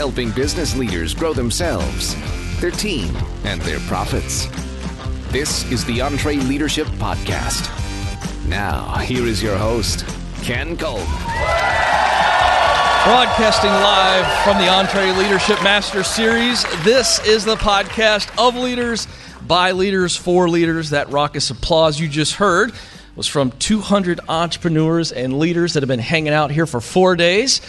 helping business leaders grow themselves, their team, and their profits. This is the EntreLeadership Podcast. Now, here is your host, Ken Coleman. Broadcasting live from the EntreLeadership Master Series, this is the podcast of leaders, by leaders, for leaders. That raucous applause you just heard was from 200 entrepreneurs and leaders that have been hanging out here for 4 days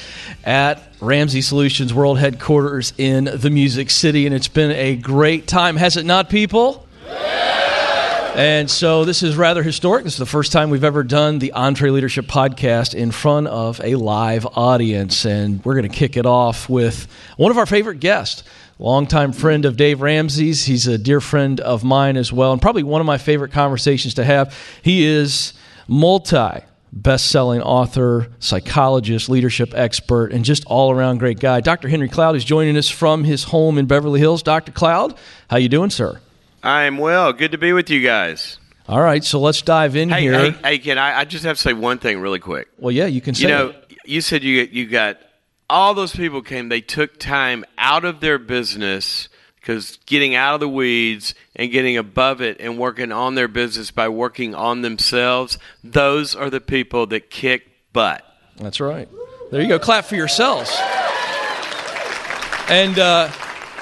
at Ramsey Solutions World Headquarters in the Music City, and it's been a great time, has it not, people? Yeah. And so this is rather historic. This is the first time we've ever done the EntreLeadership Podcast in front of a live audience, and we're going to kick it off with one of our favorite guests, longtime friend of Dave Ramsey's. He's a dear friend of mine as well, and probably one of my favorite conversations to have. He is multi-best-selling author, psychologist, leadership expert, and just all-around great guy. Dr. Henry Cloud is joining us from his home in Beverly Hills. Dr. Cloud, how you doing, sir? I am well. Good to be with you guys. All right, so let's dive in here. Hey, Ken, I just have to say one thing really quick. Well, yeah, you can say it. You know, you said you got... all those people came, they took time out of their business, because getting out of the weeds and getting above it and working on their business by working on themselves, those are the people that kick butt. That's right. There you go. Clap for yourselves.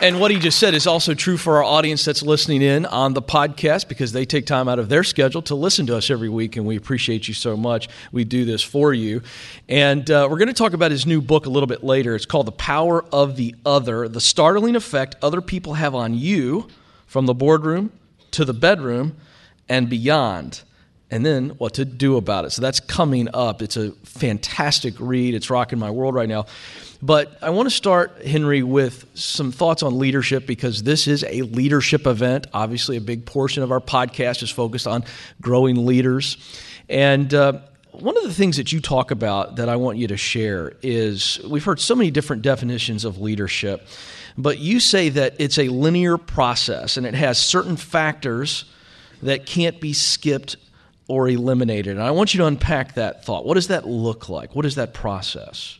And what he just said is also true for our audience that's listening in on the podcast, because they take time out of their schedule to listen to us every week, and we appreciate you so much. We do this for you. And we're going to talk about his new book a little bit later. It's called The Power of the Other, the startling effect other people have on you from the boardroom to the bedroom and beyond, and then what to do about it. So that's coming up. It's a fantastic read. It's rocking my world right now. But I want to start, Henry, with some thoughts on leadership, because this is a leadership event. Obviously, a big portion of our podcast is focused on growing leaders. And one of the things that you talk about that I want you to share is we've heard so many different definitions of leadership, but you say that it's a linear process and it has certain factors that can't be skipped or eliminated. And I want you to unpack that thought. What does that look like? What is that process?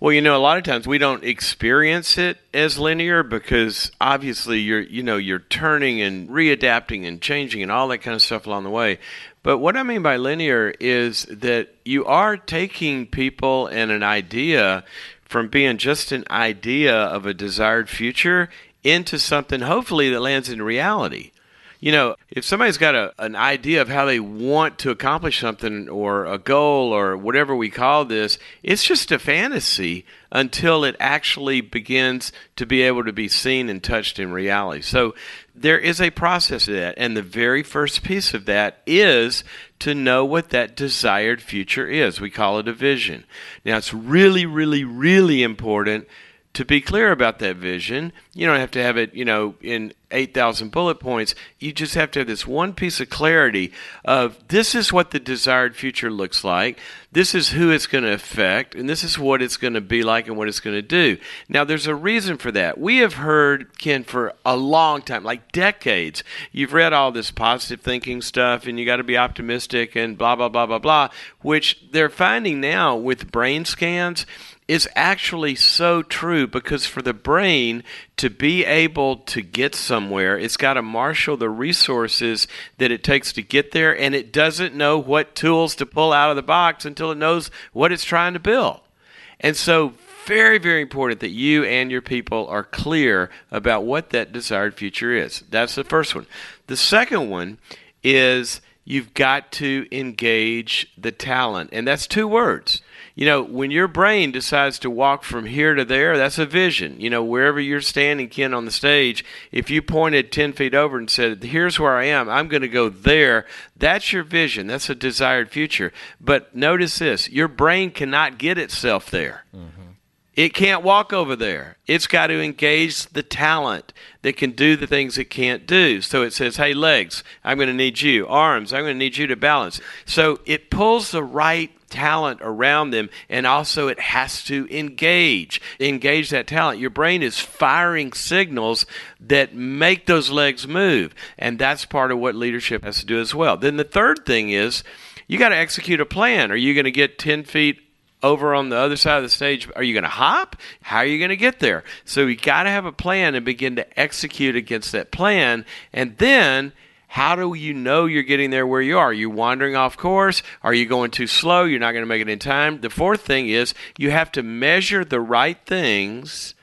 Well, you know, a lot of times we don't experience it as linear, because obviously you're turning and readapting and changing and all that kind of stuff along the way. But what I mean by linear is that you are taking people and an idea from being just an idea of a desired future into something hopefully that lands in reality. You know, if somebody's got an idea of how they want to accomplish something or a goal or whatever we call this, it's just a fantasy until it actually begins to be able to be seen and touched in reality. So there is a process to that. And the very first piece of that is to know what that desired future is. We call it a vision. Now, it's really, really, really important to be clear about that vision. You don't have to have it, in 8,000 bullet points. You just have to have this one piece of clarity of this is what the desired future looks like, this is who it's going to affect, and this is what it's going to be like and what it's going to do. Now, there's a reason for that. We have heard, Ken, for a long time, like decades, you've read all this positive thinking stuff and you got to be optimistic and blah, blah, blah, blah, blah, which they're finding now with brain scans is actually so true, because for the brain to be able to get somewhere, it's got to marshal the resources that it takes to get there, and it doesn't know what tools to pull out of the box until it knows what it's trying to build. And so very, very important that you and your people are clear about what that desired future is. That's the first one. The second one is you've got to engage the talent, and that's 2 words. You know, when your brain decides to walk from here to there, that's a vision. You know, wherever you're standing, Ken, on the stage, if you pointed 10 feet over and said, here's where I am, I'm going to go there, that's your vision. That's a desired future. But notice this, your brain cannot get itself there. Mm-hmm. It can't walk over there. It's got to engage the talent that can do the things it can't do. So it says, hey, legs, I'm going to need you. Arms, I'm going to need you to balance. So it pulls the right talent around them, and also it has to engage that talent. Your brain is firing signals that make those legs move, and that's part of what leadership has to do as well. Then the third thing is you got to execute a plan. Are you going to get 10 feet over on the other side of the stage. Are you going to hop? How are you going to get there? So you got to have a plan and begin to execute against that plan. And then how do you know you're getting there where you are? Are you wandering off course? Are you going too slow? You're not going to make it in time. The fourth thing is you have to measure the right things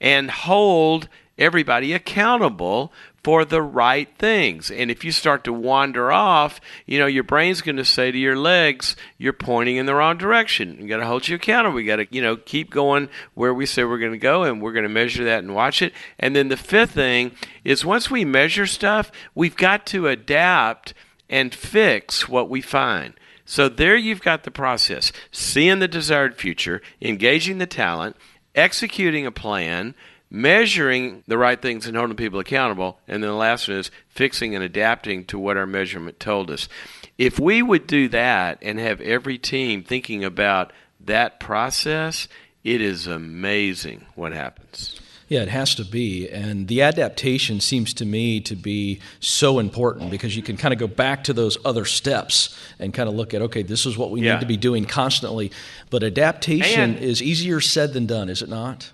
and hold everybody accountable for the right things. And if you start to wander off, you know, your brain's going to say to your legs, you're pointing in the wrong direction. We got to hold you accountable. We got to, you know, keep going where we say we're going to go, and we're going to measure that and watch it. And then the fifth thing is once we measure stuff, we've got to adapt and fix what we find. So there you've got the process: seeing the desired future, engaging the talent, executing a plan, measuring the right things and holding people accountable, and then the last one is fixing and adapting to what our measurement told us. If we would do that and have every team thinking about that process, it is amazing what happens. Yeah, it has to be. And the adaptation seems to me to be so important because you can kind of go back to those other steps and kind of look at, okay, this is what we need to be doing constantly. But adaptation is easier said than done, is it not?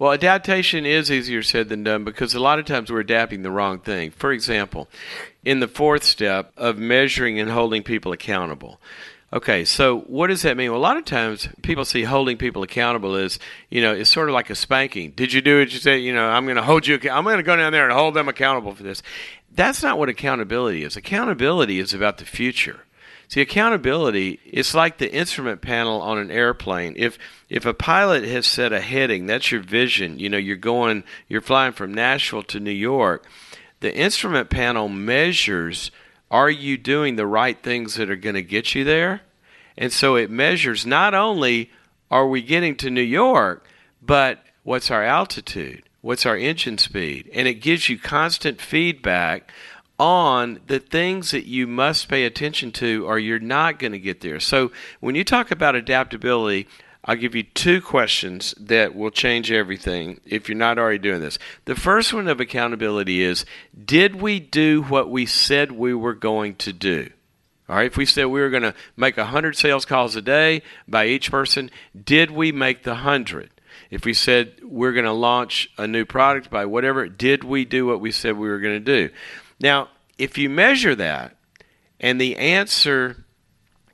Well, adaptation is easier said than done because a lot of times we're adapting the wrong thing. For example, in the fourth step of measuring and holding people accountable. Okay, so what does that mean? Well, a lot of times people see holding people accountable as, you know, it's sort of like a spanking. Did you do what you said? You know, I'm going to hold you. I'm going to go down there and hold them accountable for this. That's not what accountability is. Accountability is about the future. See, accountability, it's like the instrument panel on an airplane. If a pilot has set a heading, that's your vision. You know, you're flying from Nashville to New York. The instrument panel measures, are you doing the right things that are going to get you there? And so it measures not only are we getting to New York, but what's our altitude? What's our engine speed? And it gives you constant feedback on the things that you must pay attention to or you're not going to get there. So when you talk about adaptability, I'll give you two questions that will change everything if you're not already doing this. The first one of accountability is, did we do what we said we were going to do? All right, if we said we were going to make 100 sales calls a day by each person, did we make the 100? If we said we're going to launch a new product by whatever, did we do what we said we were going to do? Now, if you measure that and the answer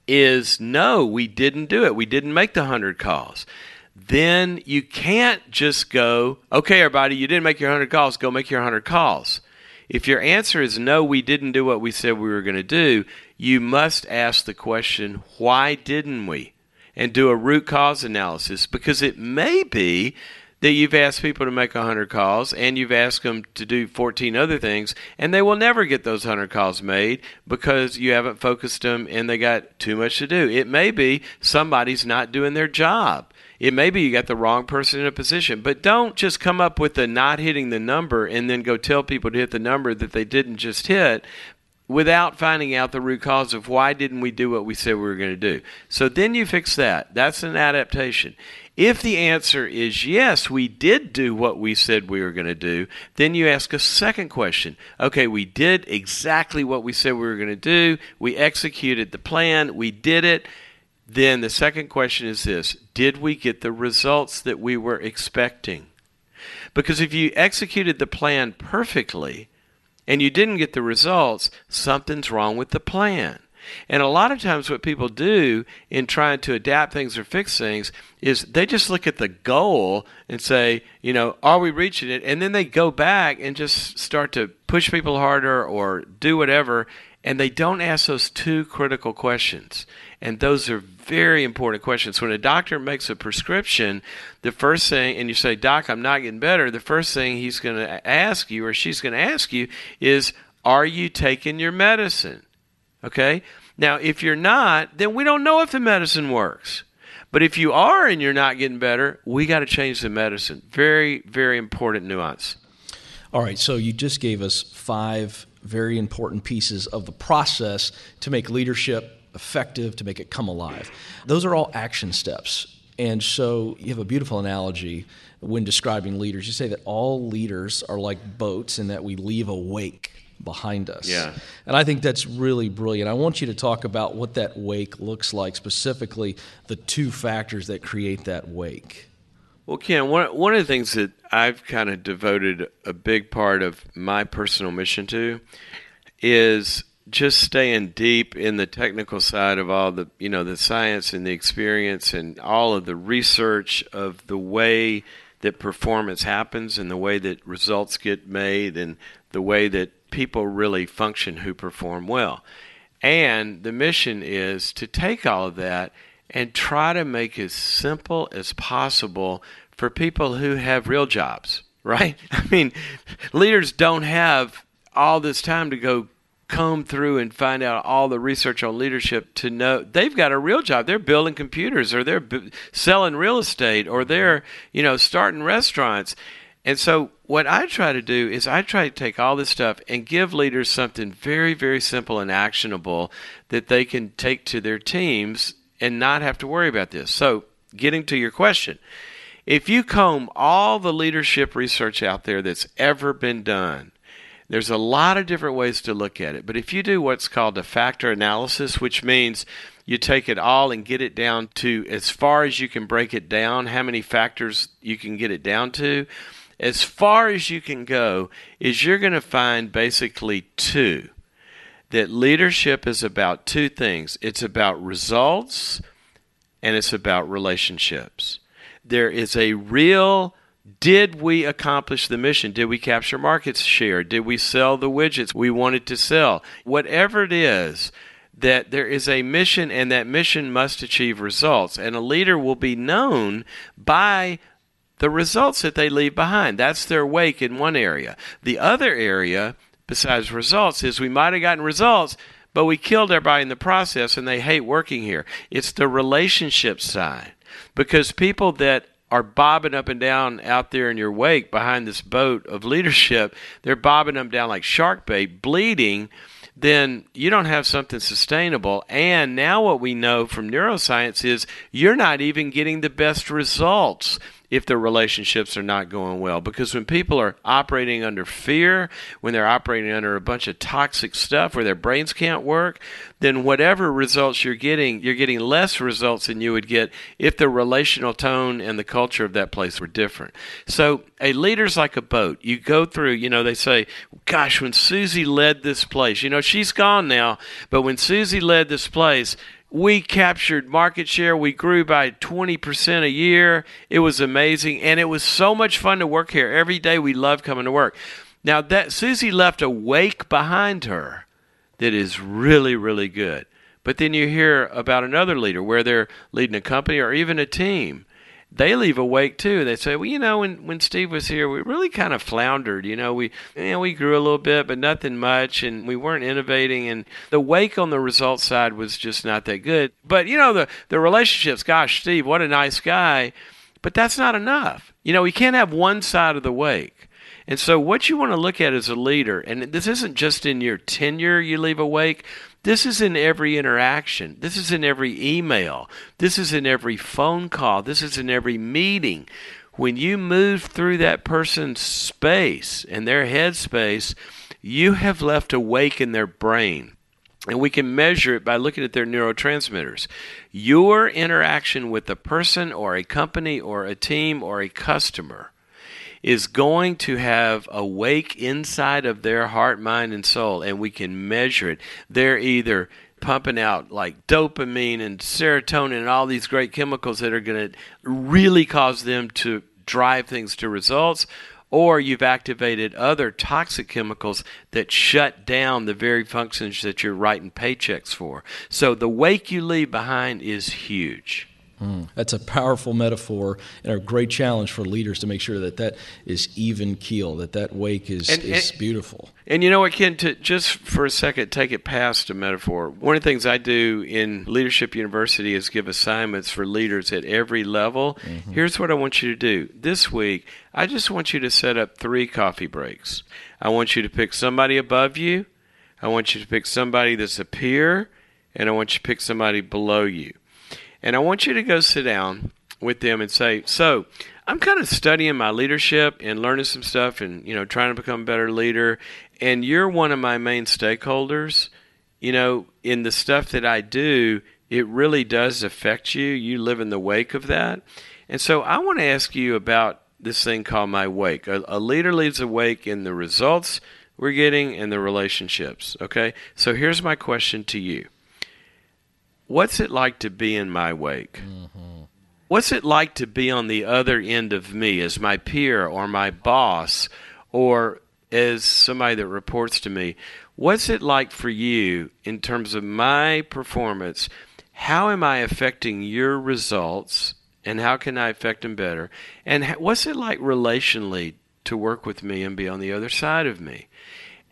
is no, we didn't do it, we didn't make the 100 calls, then you can't just go, okay, everybody, you didn't make your 100 calls, go make your 100 calls. If your answer is no, we didn't do what we said we were going to do, you must ask the question, why didn't we? And do a root cause analysis, because it may be that you've asked people to make 100 calls and you've asked them to do 14 other things, and they will never get those 100 calls made because you haven't focused them and they got too much to do. It may be somebody's not doing their job. It may be you got the wrong person in a position. But don't just come up with the not hitting the number and then go tell people to hit the number that they didn't just hit without finding out the root cause of why didn't we do what we said we were going to do. So then you fix that. That's an adaptation. If the answer is yes, we did do what we said we were going to do, then you ask a second question. Okay, we did exactly what we said we were going to do. We executed the plan. We did it. Then the second question is this: did we get the results that we were expecting? Because if you executed the plan perfectly and you didn't get the results, something's wrong with the plan. And a lot of times what people do in trying to adapt things or fix things is they just look at the goal and say, you know, are we reaching it? And then they go back and just start to push people harder or do whatever, and they don't ask those two critical questions. And those are very important questions. When a doctor makes a prescription, the first thing, and you say, Doc, I'm not getting better, the first thing he's going to ask you or she's going to ask you is, are you taking your medicine? Okay? Now, if you're not, then we don't know if the medicine works. But if you are and you're not getting better, we got to change the medicine. Very, very important nuance. All right, so you just gave us five very important pieces of the process to make leadership effective, to make it come alive. Those are all action steps. And so you have a beautiful analogy when describing leaders. You say that all leaders are like boats and that we leave a wake behind us. Yeah. And I think that's really brilliant. I want you to talk about what that wake looks like, specifically the two factors that create that wake. Well, Ken, one of the things that I've kind of devoted a big part of my personal mission to is just staying deep in the technical side of all the, you know, the science and the experience and all of the research of the way that performance happens and the way that results get made and the way that people really function who perform well. And the mission is to take all of that and try to make it as simple as possible for people who have real jobs, right? I mean, leaders don't have all this time to go comb through and find out all the research on leadership to know they've got a real job. They're building computers or they're selling real estate or they're, you know, starting restaurants. And so what I try to do is I try to take all this stuff and give leaders something very, very simple and actionable that they can take to their teams and not have to worry about this. So getting to your question, if you comb all the leadership research out there that's ever been done, there's a lot of different ways to look at it. But if you do what's called a factor analysis, which means you take it all and get it down to as far as you can break it down, how many factors you can get it down to, as far as you can go, is you're going to find basically two. That leadership is about two things. It's about results and it's about relationships. There is a real, did we accomplish the mission? Did we capture market share? Did we sell the widgets we wanted to sell? Whatever it is, that there is a mission and that mission must achieve results. And a leader will be known by the results that they leave behind. That's their wake in one area. The other area, besides results, is we might have gotten results, but we killed everybody in the process and they hate working here. It's the relationship side. Because people that are bobbing up and down out there in your wake behind this boat of leadership, they're bobbing them down like shark bait, bleeding, then you don't have something sustainable. And now what we know from neuroscience is you're not even getting the best results if the relationships are not going well. Because when people are operating under fear, when they're operating under a bunch of toxic stuff where their brains can't work, then whatever results you're getting less results than you would get if the relational tone and the culture of that place were different. So a leader's like a boat. You go through, you know, they say, gosh, when Susie led this place, you know, she's gone now, but when Susie led this place, we captured market share. We grew by 20% a year. It was amazing. And it was so much fun to work here. Every day we loved coming to work. Now, that Susie left a wake behind her that is really, really good. But then you hear about another leader where they're leading a company or even a team. They leave a wake, too. They say, well, you know, when Steve was here, we really kind of floundered. You know, we grew a little bit, but nothing much, and we weren't innovating. And the wake on the results side was just not that good. But, you know, the relationships, gosh, Steve, what a nice guy. But that's not enough. You know, we can't have one side of the wake. And so what you want to look at as a leader, and this isn't just in your tenure you leave a wake. This is in every interaction. This is in every email. This is in every phone call. This is in every meeting. When you move through that person's space and their head space, you have left a wake in their brain. And we can measure it by looking at their neurotransmitters. Your interaction with a person or a company or a team or a customer is going to have a wake inside of their heart, mind, and soul, and we can measure it. They're either pumping out like dopamine and serotonin and all these great chemicals that are going to really cause them to drive things to results, or you've activated other toxic chemicals that shut down the very functions that you're writing paychecks for. So the wake you leave behind is huge. That's a powerful metaphor and a great challenge for leaders to make sure that that is even keel, that wake is beautiful. And you know what, Ken, just for a second, take it past a metaphor. One of the things I do in Leadership University is give assignments for leaders at every level. Mm-hmm. Here's what I want you to do. This week, I just want you to set up 3 coffee breaks. I want you to pick somebody above you. I want you to pick somebody that's a peer. And I want you to pick somebody below you. And I want you to go sit down with them and say, so I'm kind of studying my leadership and learning some stuff and, you know, trying to become a better leader. And you're one of my main stakeholders, you know, in the stuff that I do, it really does affect you. You live in the wake of that. And so I want to ask you about this thing called my wake. A leader leaves a wake in the results we're getting and the relationships. Okay. So here's my question to you. What's it like to be in my wake? Mm-hmm. What's it like to be on the other end of me as my peer or my boss or as somebody that reports to me? What's it like for you in terms of my performance? How am I affecting your results and how can I affect them better? And what's it like relationally to work with me and be on the other side of me?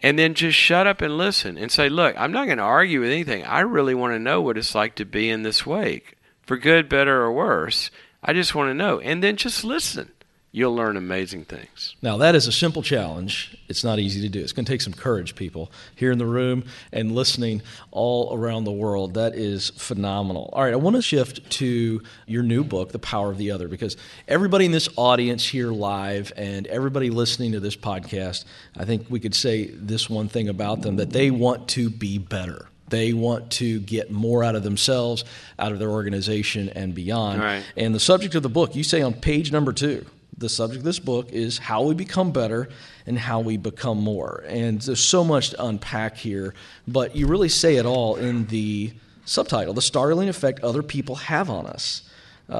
And then just shut up and listen and say, look, I'm not going to argue with anything. I really want to know what it's like to be in this wake, for good, better, or worse. I just want to know. And then just listen. You'll learn amazing things. Now, that is a simple challenge. It's not easy to do. It's going to take some courage, people, here in the room and listening all around the world. That is phenomenal. All right, I want to shift to your new book, The Power of the Other, because everybody in this audience here live and everybody listening to this podcast, I think we could say this one thing about them, that they want to be better. They want to get more out of themselves, out of their organization, and beyond. Right. And the subject of the book, you say on page number 2, the subject of this book is how we become better and how we become more. And there's so much to unpack here, but you really say it all in the subtitle, the startling effect other people have on us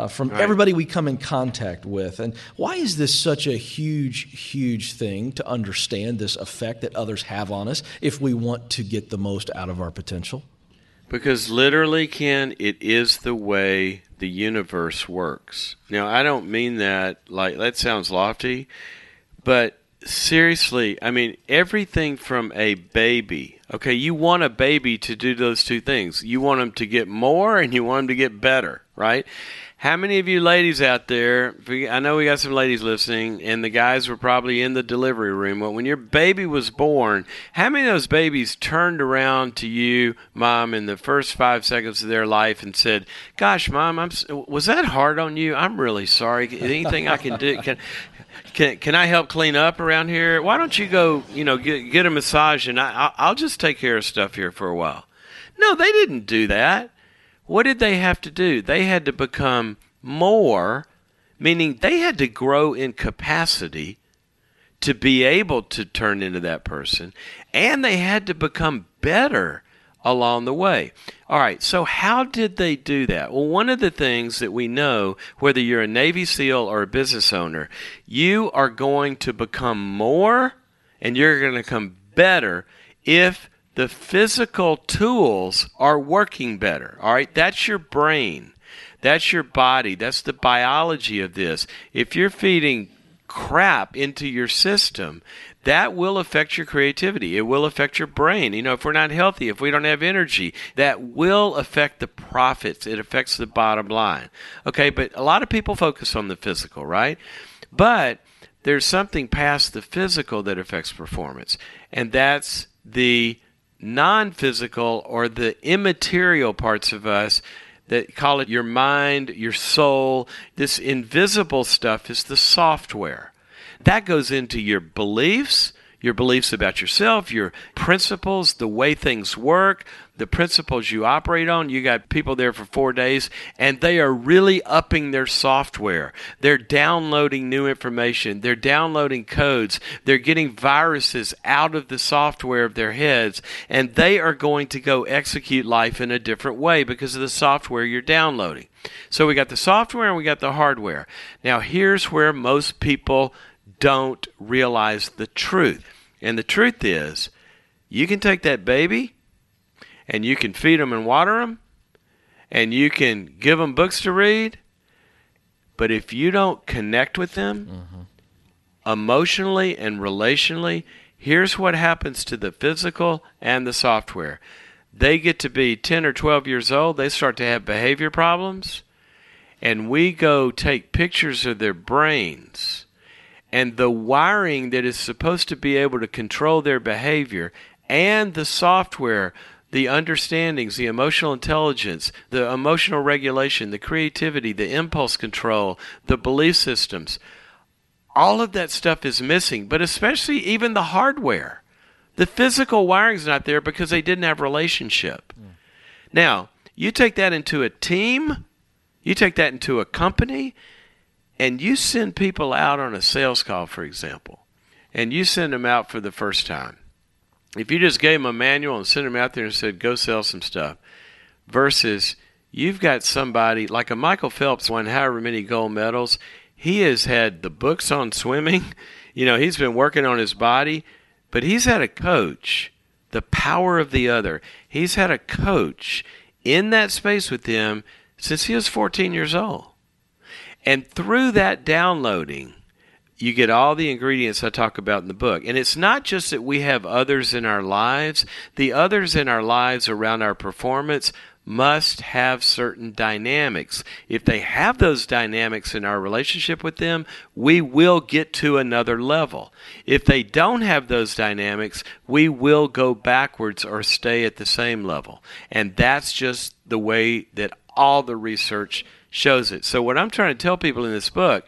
from everybody we come in contact with. And why is this such a huge, huge thing to understand, this effect that others have on us if we want to get the most out of our potential? Because literally, Ken, it is the way the universe works. Now, I don't mean that like that sounds lofty, but seriously, I mean, everything from a baby, okay, you want a baby to do those two things. You want them to get more and you want them to get better, right? How many of you ladies out there, I know we got some ladies listening, and the guys were probably in the delivery room. Well, when your baby was born, how many of those babies turned around to you, Mom, in the first 5 seconds of their life and said, gosh, Mom, was that hard on you? I'm really sorry. Anything I can do? Can I help clean up around here? Why don't you go, you know, get a massage, and I'll just take care of stuff here for a while. No, they didn't do that. What did they have to do? They had to become more, meaning they had to grow in capacity to be able to turn into that person, and they had to become better along the way. All right, so how did they do that? Well, one of the things that we know, whether you're a Navy SEAL or a business owner, you are going to become more and you're going to become better if the physical tools are working better, all right? That's your brain. That's your body. That's the biology of this. If you're feeding crap into your system, that will affect your creativity. It will affect your brain. You know, if we're not healthy, if we don't have energy, that will affect the profits. It affects the bottom line. Okay, but a lot of people focus on the physical, right? But there's something past the physical that affects performance, and that's the non-physical or the immaterial parts of us that call it your mind, your soul. This invisible stuff is the software. That goes into your beliefs about yourself, your principles, the way things work, the principles you operate on. You got people there for 4 days, and they are really upping their software. They're downloading new information. They're downloading codes. They're getting viruses out of the software of their heads, and they are going to go execute life in a different way because of the software you're downloading. So we got the software and we got the hardware. Now, here's where most people don't realize the truth. And the truth is, you can take that baby and you can feed them and water them, and you can give them books to read. But if you don't connect with them emotionally and relationally, here's what happens to the physical and the software. They get to be 10 or 12 years old. They start to have behavior problems. And we go take pictures of their brains. And the wiring that is supposed to be able to control their behavior and the software the understandings, the emotional intelligence, the emotional regulation, the creativity, the impulse control, the belief systems. All of that stuff is missing, but especially even the hardware. The physical wiring's not there because they didn't have relationship. Mm. Now, you take that into a team, you take that into a company, and you send people out on a sales call, for example, and you send them out for the first time. If you just gave them a manual and sent them out there and said, go sell some stuff, versus you've got somebody like a Michael Phelps won however many gold medals. He has had the books on swimming. You know, he's been working on his body. But he's had a coach, the power of the other. He's had a coach in that space with him since he was 14 years old. And through that downloading, you get all the ingredients I talk about in the book. And it's not just that we have others in our lives. The others in our lives around our performance must have certain dynamics. If they have those dynamics in our relationship with them, we will get to another level. If they don't have those dynamics, we will go backwards or stay at the same level. And that's just the way that all the research shows it. So what I'm trying to tell people in this book,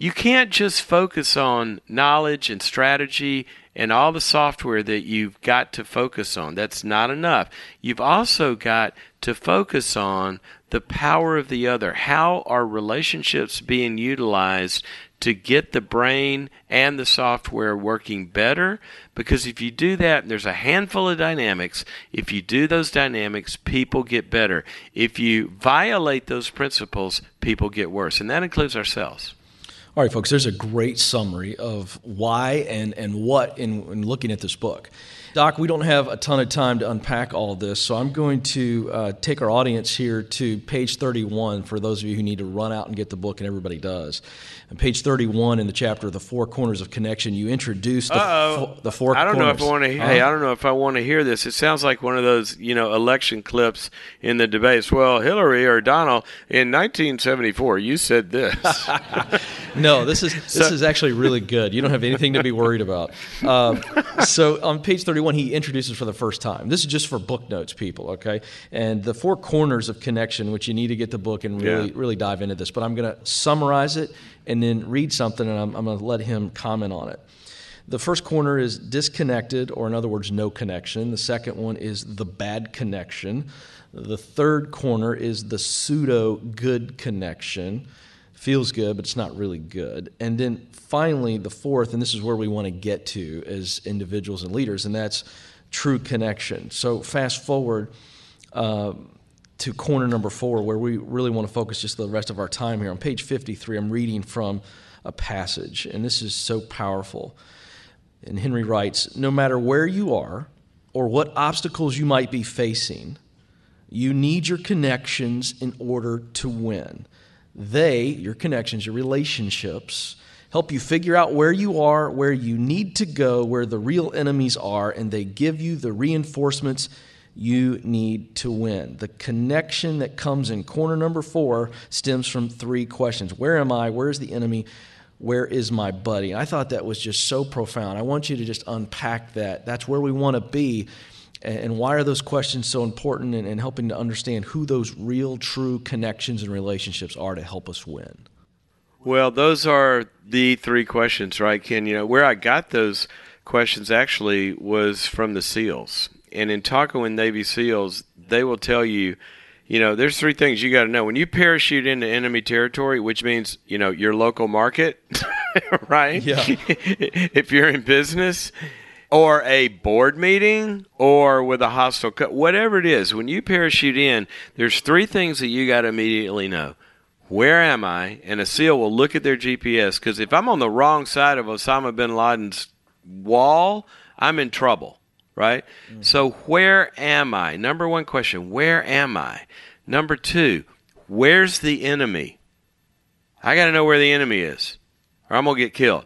you can't just focus on knowledge and strategy and all the software that you've got to focus on. That's not enough. You've also got to focus on the power of the other. How are relationships being utilized to get the brain and the software working better? Because if you do that, and there's a handful of dynamics, if you do those dynamics, people get better. If you violate those principles, people get worse. And that includes ourselves. All right, folks, there's a great summary of why and what in looking at this book. Doc, we don't have a ton of time to unpack all this, so I'm going to take our audience here to page 31 for those of you who need to run out and get the book, and everybody does. And page 31 in the chapter, The Four Corners of Connection, you introduced the four corners. I don't know if I want to hear this. It sounds like one of those, you know, election clips in the debates. Well, Hillary or Donald, in 1974, you said this. No, this is actually really good. You don't have anything to be worried about. So on page 31, he introduces for the first time. This is just for book notes, people, okay? And the four corners of connection, which you need to get the book and really dive into this. But I'm going to summarize it and then read something, and I'm going to let him comment on it. The first corner is disconnected, or in other words, no connection. The second one is the bad connection. The third corner is the pseudo-good connection. Feels good, but it's not really good. And then finally, the fourth, and this is where we want to get to as individuals and leaders, and that's true connection. So fast forward to corner number 4, where we really want to focus just the rest of our time here. On page 53, I'm reading from a passage, and this is so powerful. And Henry writes, "No matter where you are or what obstacles you might be facing, you need your connections in order to win. They, your connections, your relationships, help you figure out where you are, where you need to go, where the real enemies are, and they give you the reinforcements you need to win." The connection that comes in corner number 4 stems from 3 questions. Where am I? Where is the enemy? Where is my buddy? I thought that was just so profound. I want you to just unpack that. That's where we want to be. And why are those questions so important in helping to understand who those real, true connections and relationships are to help us win? Well, those are the 3 questions, right, Ken? You know, where I got those questions actually was from the SEALs. And in talking with Navy SEALs, they will tell you, you know, there's 3 things you got to know. When you parachute into enemy territory, which means, you know, your local market, right? Yeah. If you're in business, or a board meeting, or with a hostile whatever it is, when you parachute in, there's 3 things that you got to immediately know. Where am I? And a SEAL will look at their GPS, because if I'm on the wrong side of Osama bin Laden's wall, I'm in trouble, right? Mm. So where am I? Number 1 question, where am I? Number 2, where's the enemy? I got to know where the enemy is, or I'm going to get killed.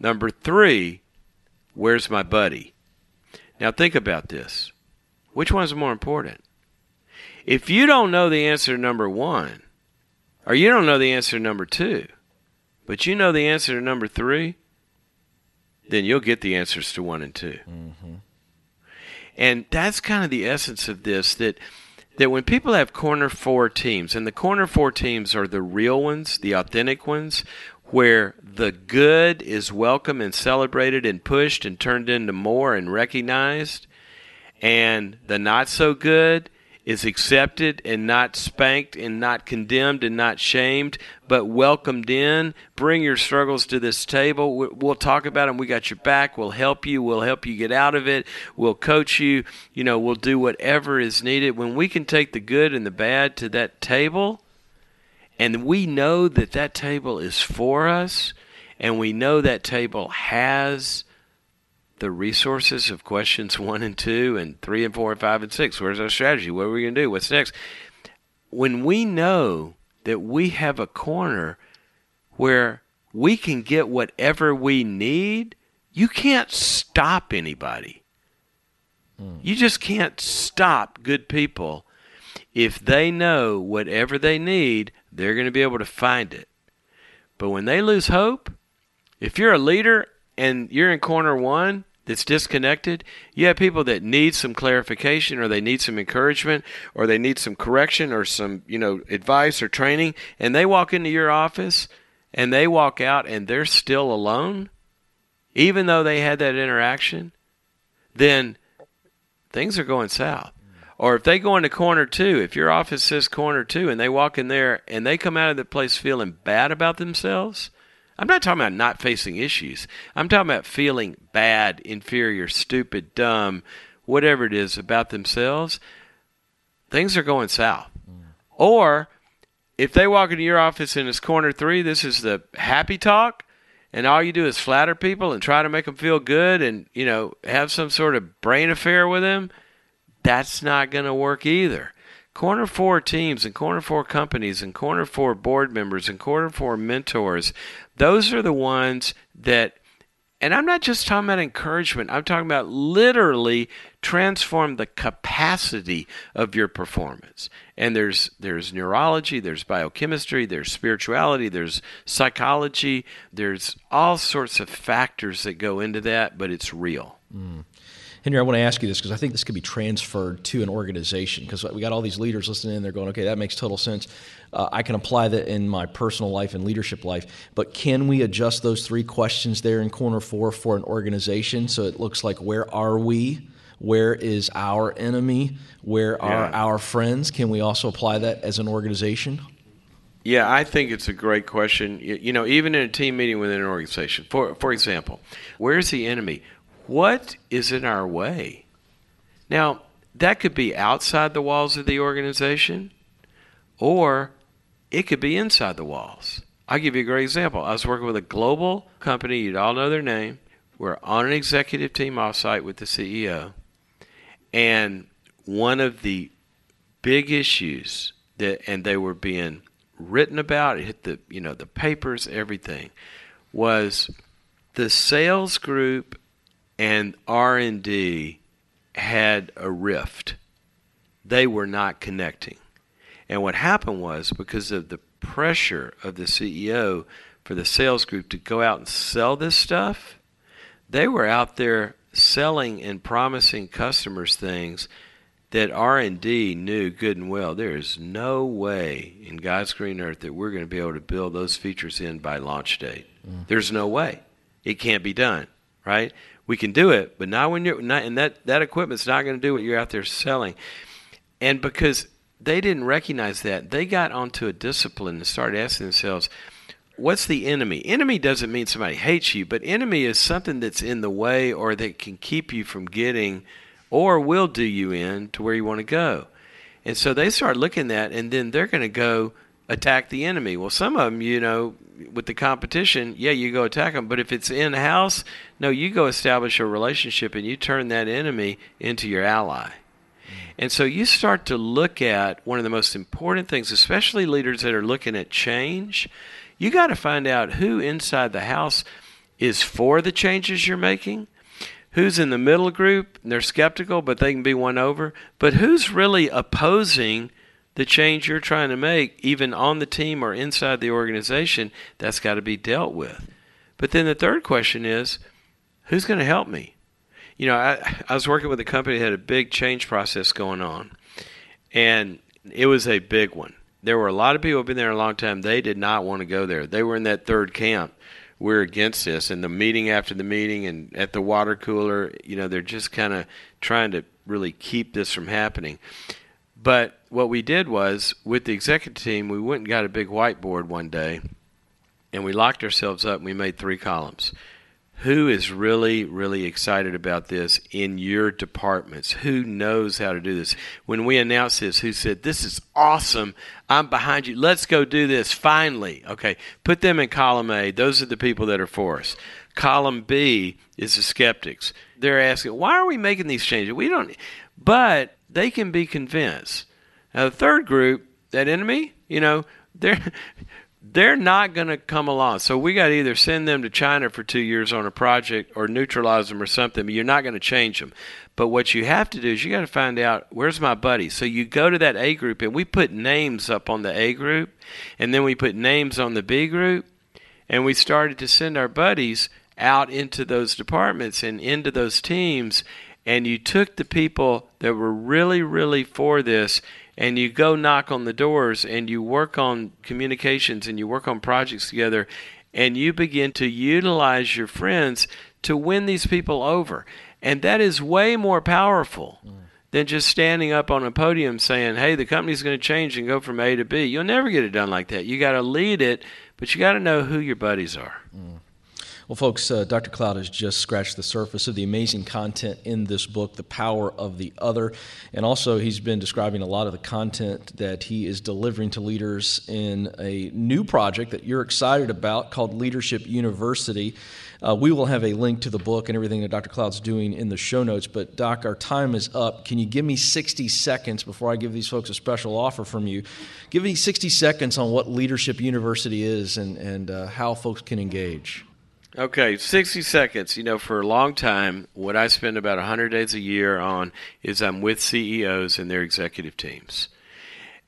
Number 3, where's my buddy? Now think about this. Which one's more important? If you don't know the answer to number 1, or you don't know the answer to number 2, but you know the answer to number 3, then you'll get the answers to 1 and 2. Mm-hmm. And that's kind of the essence of this, that when people have corner four teams, and the corner four teams are the real ones, the authentic ones, where the good is welcome and celebrated and pushed and turned into more and recognized, and the not so good is accepted and not spanked and not condemned and not shamed, but welcomed in. Bring your struggles to this table. We'll talk about them. We got your back. We'll help you. We'll help you get out of it. We'll coach you. You know, we'll do whatever is needed. When we can take the good and the bad to that table, and we know that that table is for us, and we know that table has the resources of questions 1 and 2 and 3 and 4 and 5 and 6. Where's our strategy? What are we going to do? What's next? When we know that we have a corner where we can get whatever we need, you can't stop anybody. You just can't stop good people. If they know whatever they need, they're going to be able to find it. But when they lose hope, if you're a leader and you're in corner one that's disconnected, you have people that need some clarification, or they need some encouragement, or they need some correction, or some, advice or training, and they walk into your office and they walk out and they're still alone, even though they had that interaction, then things are going south. Or if they go into corner two, if your office says corner two and they walk in there and they come out of the place feeling bad about themselves, I'm not talking about not facing issues. I'm talking about feeling bad, inferior, stupid, dumb, whatever it is about themselves. Things are going south. Or if they walk into your office and it's corner three, this is the happy talk, and all you do is flatter people and try to make them feel good and, have some sort of brain affair with them, that's not going to work either. Corner four teams and corner four companies and corner four board members and corner four mentors, those are the ones that, and I'm not just talking about encouragement, I'm talking about literally transform the capacity of your performance. And there's neurology, there's biochemistry, there's spirituality, there's psychology, there's all sorts of factors that go into that, but it's real. Henry, I want to ask you this because I think this could be transferred to an organization, because we got all these leaders listening in. They're going, okay, that makes total sense. I can apply that in my personal life and leadership life. But can we adjust those three questions there in corner four for an organization so it looks like, where are we? Where is our enemy? Where are our friends? Can we also apply that as an organization? Yeah, I think it's a great question. Even in a team meeting within an organization, for example, where's the enemy? What is in our way? Now, that could be outside the walls of the organization, or it could be inside the walls. I'll give you a great example. I was working with a global company, you'd all know their name. We're on an executive team offsite with the CEO. And one of the big issues and they were being written about, it hit the papers, everything, was the sales group and R&D had a rift. They were not connecting. And what happened was, because of the pressure of the CEO for the sales group to go out and sell this stuff, they were out there selling and promising customers things that R&D knew good and well, there is no way in God's green earth that we're going to be able to build those features in by launch date. There's no way. It can't be done, right? We can do it, but not when you're not, and that equipment's not going to do what you're out there selling. And because they didn't recognize that, they got onto a discipline and started asking themselves, what's the enemy? Enemy doesn't mean somebody hates you, but enemy is something that's in the way or that can keep you from getting or will do you in to where you want to go. And so they start looking at that, and then they're going to go attack the enemy. Well, some of them, with the competition, you go attack them. But if it's in-house, no, you go establish a relationship and you turn that enemy into your ally. And so you start to look at one of the most important things, especially leaders that are looking at change. You got to find out who inside the house is for the changes you're making, who's in the middle group, and they're skeptical, but they can be won over, but who's really opposing the change you're trying to make, even on the team or inside the organization. That's got to be dealt with. But then the third question is, who's going to help me? you know, I was working with a company that had a big change process going on, and it was a big one. There were a lot of people who had been there a long time. They did not want to go there. They were in that third camp. We're against this. And the meeting after the meeting and at the water cooler, you know, they're just kind of trying to really keep this from happening. But what we did was, with the executive team, we went and got a big whiteboard one day, and we locked ourselves up, and we made 3 columns. Who is really, really excited about this in your departments? Who knows how to do this? When we announced this, who said, this is awesome, I'm behind you, let's go do this, finally. Okay, put them in column A. Those are the people that are for us. Column B is the skeptics. They're asking, why are we making these changes? We don't, but they can be convinced. Now, the third group, that enemy, you know, they're not going to come along. So we got to either send them to China for 2 years on a project or neutralize them or something, but you're not going to change them. But what you have to do is you got to find out, where's my buddy? So you go to that A group, and we put names up on the A group, and then we put names on the B group, and we started to send our buddies out into those departments and into those teams, and you took the people that were really, really for this, and you go knock on the doors, and you work on communications, and you work on projects together, and you begin to utilize your friends to win these people over. And that is way more powerful than just standing up on a podium saying, hey, the company's going to change and go from A to B. You'll never get it done like that. You got to lead it, but you got to know who your buddies are. Mm. Well, folks, Dr. Cloud has just scratched the surface of the amazing content in this book, The Power of the Other. And also, he's been describing a lot of the content that he is delivering to leaders in a new project that you're excited about called Leadership University. We will have a link to the book and everything that Dr. Cloud's doing in the show notes. But, Doc, our time is up. Can you give me 60 seconds before I give these folks a special offer from you? Give me 60 seconds on what Leadership University is and how folks can engage. Okay, 60 seconds. You know, for a long time, what I spend about 100 days a year on is I'm with CEOs and their executive teams.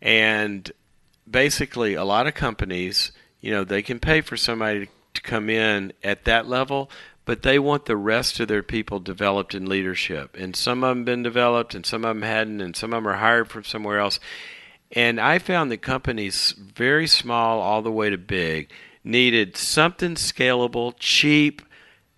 And basically, a lot of companies, you know, they can pay for somebody to come in at that level, but they want the rest of their people developed in leadership. And some of them been developed, and some of them hadn't, and some of them are hired from somewhere else. And I found that companies, very small all the way to big, needed something scalable, cheap,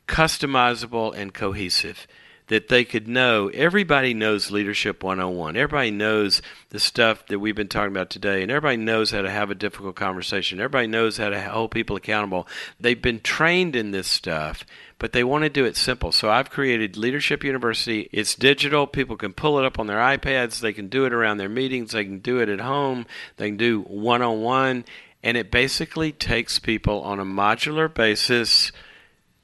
customizable, and cohesive that they could know. Everybody knows Leadership 101. Everybody knows the stuff that we've been talking about today, and everybody knows how to have a difficult conversation. Everybody knows how to hold people accountable. They've been trained in this stuff, but they want to do it simple. So I've created Leadership University. It's digital. People can pull it up on their iPads. They can do it around their meetings. They can do it at home. They can do one-on-one. And it basically takes people on a modular basis,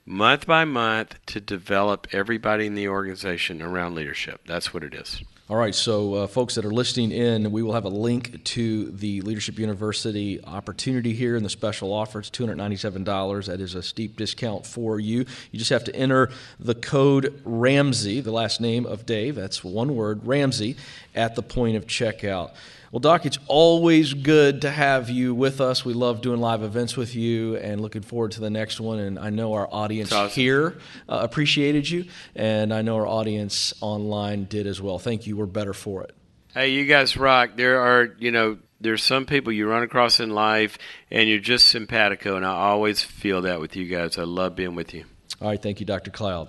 month by month, to develop everybody in the organization around leadership. That's what it is. All right, so folks that are listening in, we will have a link to the Leadership University opportunity here and the special offer. It's $297. That is a steep discount for you. You just have to enter the code Ramsey, the last name of Dave, that's one word, Ramsey, at the point of checkout. Well, Doc, it's always good to have you with us. We love doing live events with you and looking forward to the next one. And I know our audience here appreciated you, and I know our audience online did as well. Thank you. We're better for it. Hey, you guys rock. There's some people you run across in life, and you're just simpatico, and I always feel that with you guys. I love being with you. All right. Thank you, Dr. Cloud.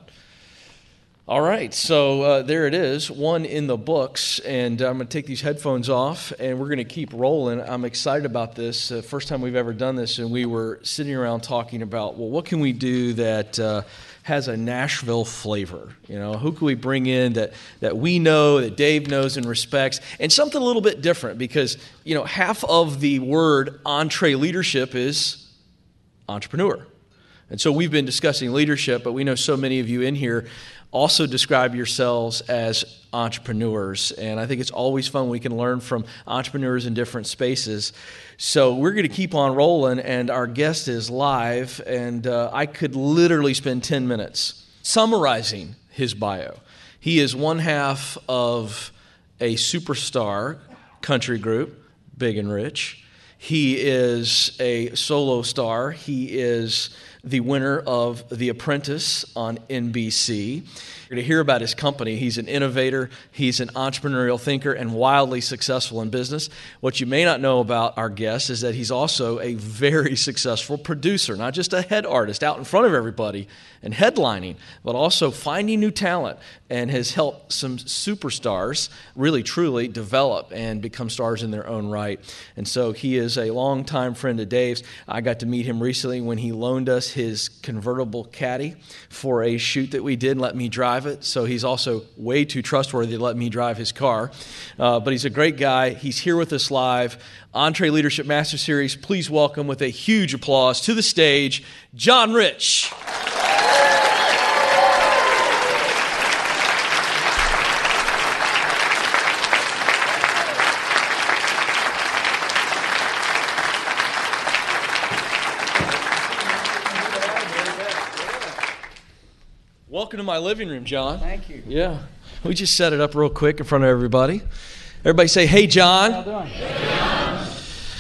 All right, so there it is, one in the books, and I'm going to take these headphones off, and we're going to keep rolling. I'm excited about this. First time we've ever done this, and we were sitting around talking about, well, what can we do that has a Nashville flavor? You know, who can we bring in that we know, that Dave knows and respects, and something a little bit different, because, you know, half of the word entre leadership is entrepreneur. And so we've been discussing leadership, but we know so many of you in here also describe yourselves as entrepreneurs. And I think it's always fun. We can learn from entrepreneurs in different spaces. So we're going to keep on rolling, and our guest is live, and I could literally spend 10 minutes summarizing his bio. He is one half of a superstar country group, Big and Rich. He is a solo star. He is the winner of The Apprentice on NBC. You're going to hear about his company. He's an innovator, he's an entrepreneurial thinker, and wildly successful in business. What you may not know about our guest is that he's also a very successful producer, not just a head artist out in front of everybody and headlining, but also finding new talent, and has helped some superstars really truly develop and become stars in their own right. And so he is a longtime friend of Dave's. I got to meet him recently when he loaned us his convertible Caddy for a shoot that we did and let me drive it. So he's also way too trustworthy to let me drive his car. But he's a great guy. He's here with us live. EntreLeadership Master Series, please welcome with a huge applause to the stage, John Rich. Welcome to my living room, John. Thank you. Yeah. We just set it up real quick in front of everybody. Everybody say, hey, John. How you doing? Hey, John.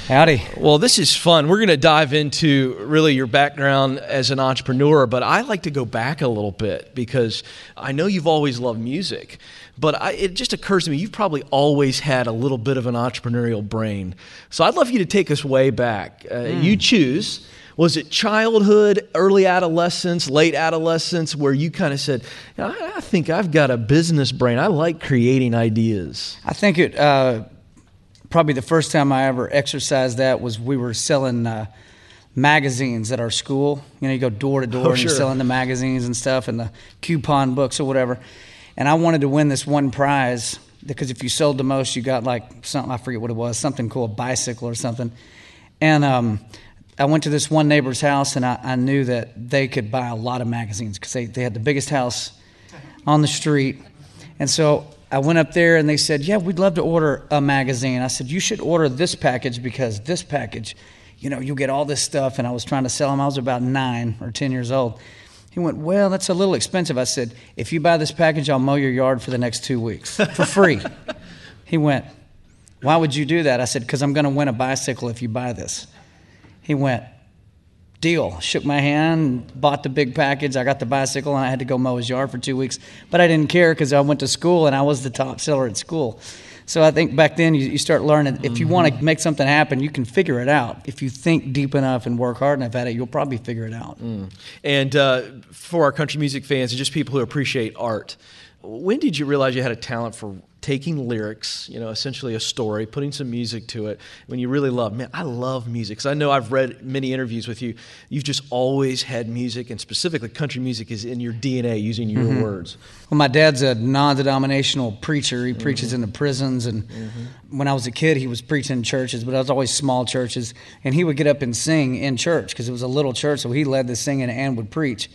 Howdy. Well, this is fun. We're going to dive into really your background as an entrepreneur, but I like to go back a little bit because I know you've always loved music, but it just occurs to me you've probably always had a little bit of an entrepreneurial brain. So I'd love you to take us way back. You choose. Was it childhood, early adolescence, late adolescence, where you kind of said, I think I've got a business brain. I like creating ideas. I think it probably the first time I ever exercised that was we were selling magazines at our school. You know, you go door to door and you're selling the magazines and stuff and the coupon books or whatever. And I wanted to win this one prize because if you sold the most, you got like something, I forget what it was, something cool, a bicycle or something. And I went to this one neighbor's house, and I knew that they could buy a lot of magazines because they had the biggest house on the street. And so I went up there, and they said, yeah, we'd love to order a magazine. I said, you should order this package because this package, you know, you'll get all this stuff. And I was trying to sell them. I was about 9 or 10 years old. He went, well, that's a little expensive. I said, if you buy this package, I'll mow your yard for the next 2 weeks for free. He went, why would you do that? I said, because I'm going to win a bicycle if you buy this. He went, deal, shook my hand, bought the big package. I got the bicycle, and I had to go mow his yard for 2 weeks. But I didn't care because I went to school, and I was the top seller at school. So I think back then you start learning if you want to make something happen, you can figure it out. If you think deep enough and work hard enough at it, you'll probably figure it out. And for our country music fans and just people who appreciate art, when did you realize you had a talent for taking lyrics, you know, essentially a story, putting some music to it, when you really love, man, I love music. Because I know I've read many interviews with you. You've just always had music, and specifically country music is in your DNA, using your words. Well, my dad's a non-denominational preacher. He preaches in the prisons. And when I was a kid, he was preaching in churches, but I was always small churches. And he would get up and sing in church because it was a little church, so he led the singing and would preach.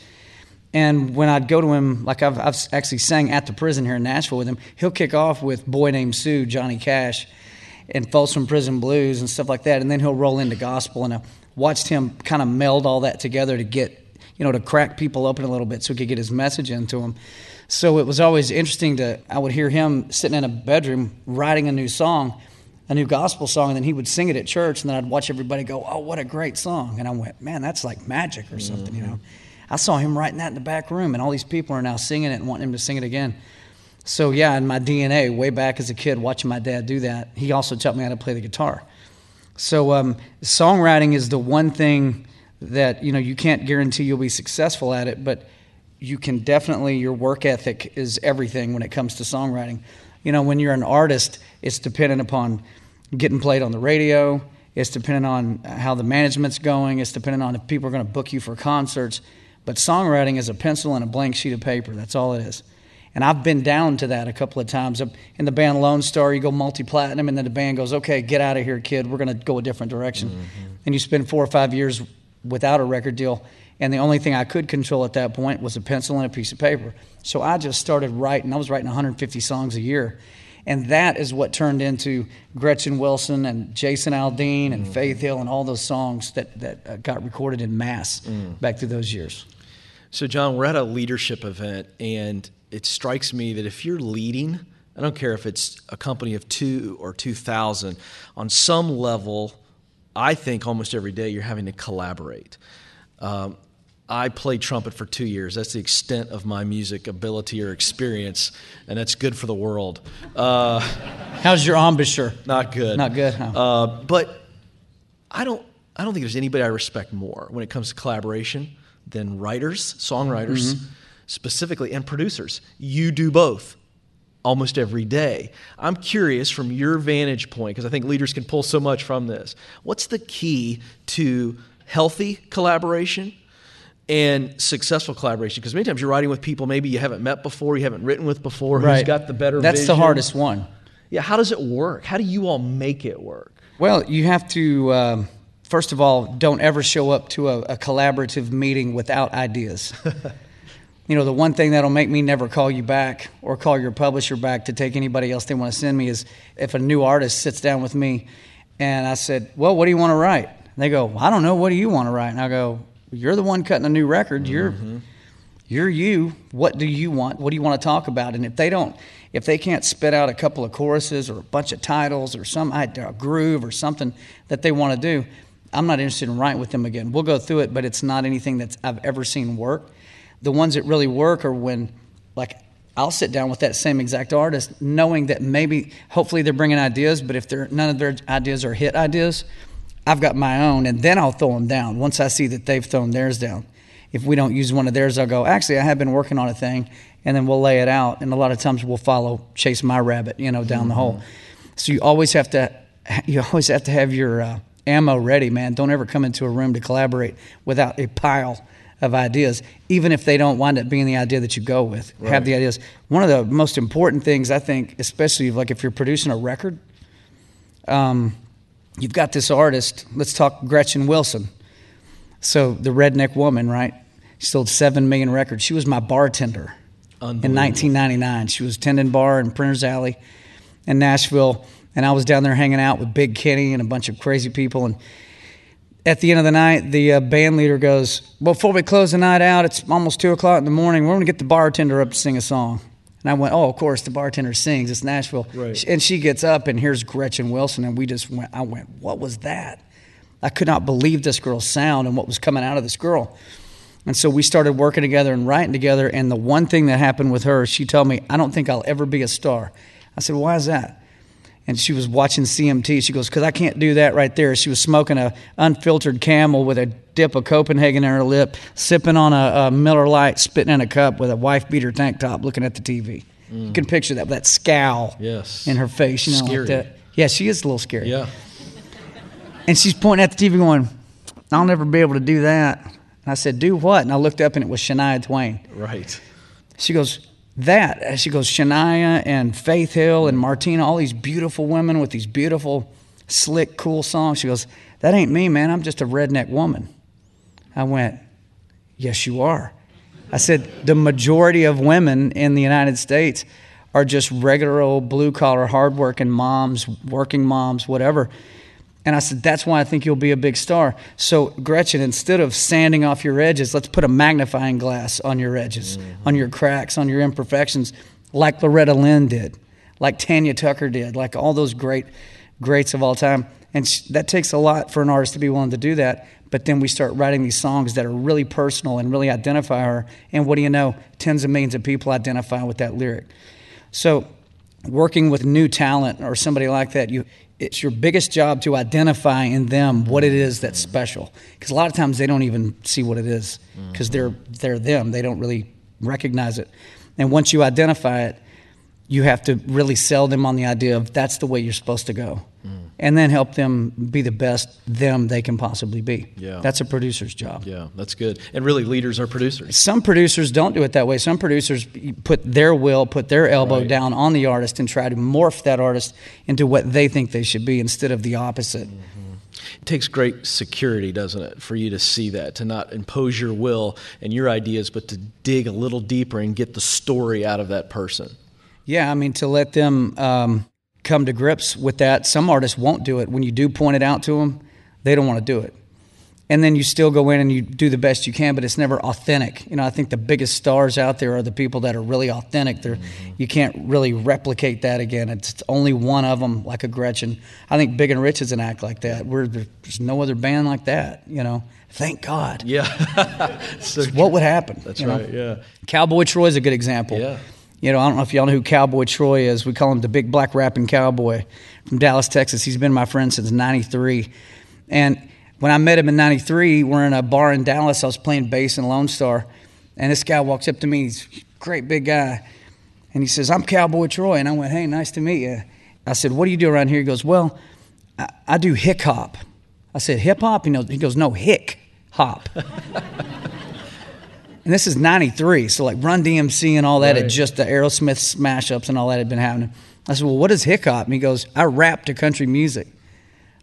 And when I'd go to him, like I've actually sang at the prison here in Nashville with him, he'll kick off with Boy Named Sue, Johnny Cash, and Folsom Prison Blues and stuff like that. And then he'll roll into gospel. And I watched him kind of meld all that together to get, you know, to crack people open a little bit so he could get his message into them. So it was always interesting I would hear him sitting in a bedroom writing a new song, a new gospel song, and then he would sing it at church. And then I'd watch everybody go, oh, what a great song. And I went, man, that's like magic or something, you know. I saw him writing that in the back room, and all these people are now singing it and wanting him to sing it again. So, yeah, in my DNA, way back as a kid, watching my dad do that, he also taught me how to play the guitar. So songwriting is the one thing that, you know, you can't guarantee you'll be successful at it, but you can definitely, your work ethic is everything when it comes to songwriting. You know, when you're an artist, it's dependent upon getting played on the radio. It's dependent on how the management's going. It's dependent on if people are going to book you for concerts. But songwriting is a pencil and a blank sheet of paper. That's all it is. And I've been down to that a couple of times. In the band Lone Star, you go multi-platinum, and then the band goes, okay, get out of here, kid. We're going to go a different direction. And you spend 4 or 5 years without a record deal. And the only thing I could control at that point was a pencil and a piece of paper. So I just started writing. I was writing 150 songs a year. And that is what turned into Gretchen Wilson and Jason Aldean and Faith Hill and all those songs that got recorded in mass back through those years. So, John, we're at a leadership event, and it strikes me that if you're leading, I don't care if it's a company of 2 or 2,000, on some level, I think almost every day you're having to collaborate. I played trumpet for 2 years. That's the extent of my music ability or experience, and that's good for the world. How's your embouchure? Not good. Not good, huh? But I don't think there's anybody I respect more when it comes to collaboration than writers, songwriters, mm-hmm. specifically, and producers. You do both almost every day. I'm curious from your vantage point, because I think leaders can pull so much from this. What's the key to healthy collaboration and successful collaboration? Because many times you're writing with people maybe you haven't met before, you haven't written with before, right. Who's got the better vision. That's the hardest one. Yeah, how does it work? How do you all make it work? Well, you have to, first of all, don't ever show up to a collaborative meeting without ideas. You know, the one thing that'll make me never call you back or call your publisher back to take anybody else they want to send me is if a new artist sits down with me and I said, well, what do you want to write? And they go, I don't know, what do you want to write? And I go, you're the one cutting a new record. You're you. What do you want? What do you want to talk about? And if they can't spit out a couple of choruses or a bunch of titles or some a groove or something that they want to do, I'm not interested in writing with them again. We'll go through it, but it's not anything that I've ever seen work. The ones that really work are when, like, I'll sit down with that same exact artist knowing that maybe, hopefully they're bringing ideas, but if none of their ideas are hit ideas, I've got my own, and then I'll throw them down once I see that they've thrown theirs down. If we don't use one of theirs, I'll go, actually, I have been working on a thing, and then we'll lay it out, and a lot of times we'll chase my rabbit, down mm-hmm. the hole. So you always have to have your ammo ready, man. Don't ever come into a room to collaborate without a pile of ideas, even if they don't wind up being the idea that you go with. Right. Have the ideas. One of the most important things, I think, especially like if you're producing a record, you've got this artist. Let's talk Gretchen Wilson. So the redneck woman, right? She sold 7 million records. She was my bartender in 1999. She was tending bar in Printer's Alley in Nashville, and I was down there hanging out with Big Kenny and a bunch of crazy people. And at the end of the night, the band leader goes, before we close the night out, it's almost 2 o'clock in the morning. We're going to get the bartender up to sing a song. And I went, oh, of course, the bartender sings. It's Nashville. Right. And she gets up, and here's Gretchen Wilson. And I went, what was that? I could not believe this girl's sound and what was coming out of this girl. And so we started working together and writing together. And the one thing that happened with her, she told me, I don't think I'll ever be a star. I said, why is that? And she was watching CMT. She goes, because I can't do that right there. She was smoking a unfiltered Camel with a dip of Copenhagen in her lip, sipping on a Miller Lite, spitting in a cup with a wife beater tank top, looking at the TV. Mm. You can picture that with that scowl yes. in her face. Scary. Like that. Yeah, she is a little scary. Yeah. And she's pointing at the TV going, I'll never be able to do that. And I said, do what? And I looked up, and it was Shania Twain. Right. She goes, Shania and Faith Hill and Martina, all these beautiful women with these beautiful, slick, cool songs. She goes, that ain't me, man. I'm just a redneck woman. I went, yes, you are. I said, the majority of women in the United States are just regular old blue-collar, hard-working moms, working moms, whatever. And I said, that's why I think you'll be a big star. So, Gretchen, instead of sanding off your edges, let's put a magnifying glass on your edges, mm-hmm. on your cracks, on your imperfections, like Loretta Lynn did, like Tanya Tucker did, like all those great greats of all time. And that takes a lot for an artist to be willing to do that. But then we start writing these songs that are really personal and really identify her. And what do you know? Tens of millions of people identify with that lyric. So working with new talent or somebody like that, it's your biggest job to identify in them what it is that's special. Because a lot of times they don't even see what it is because they're them. They don't really recognize it. And once you identify it, you have to really sell them on the idea of that's the way you're supposed to go. Mm. And then help them be the best them they can possibly be. Yeah. That's a producer's job. Yeah, that's good. And really, leaders are producers. Some producers don't do it that way. Some producers put their elbow right. down on the artist and try to morph that artist into what they think they should be instead of the opposite. Mm-hmm. It takes great security, doesn't it, for you to see that, to not impose your will and your ideas, but to dig a little deeper and get the story out of that person. Yeah, I mean, to let them... come to grips with that. Some artists won't do it. When you do point it out to them, they don't want to do it. and then you still go in and you do the best you can, but it's never authentic. You know, I think the biggest stars out there are the people that are really authentic. They're, you can't really replicate that again. It's only one of them, like a Gretchen. I think Big and Rich is an act like that. There's no other band like that, you know. Thank God. Yeah. So what would happen? That's right, know? Yeah. Cowboy Troy is a good example. Yeah. You know, I don't know if y'all know who Cowboy Troy is. We call him the big black rapping cowboy from Dallas, Texas. He's been my friend since 93. And when I met him in 93, we're in a bar in Dallas. I was playing bass in Lone Star. And this guy walks up to me. He's a great big guy. And he says, "I'm Cowboy Troy." And I went, "Hey, nice to meet you." I said, "What do you do around here?" He goes, "Well, I do hip hop." I said, "Hip hop?" He goes, "No, hick hop." And this is 93, so like Run DMC and all that, right. Had just the Aerosmith smash-ups and all that had been happening. I said, "Well, what is hip hop?" And he goes, "I rap to country music."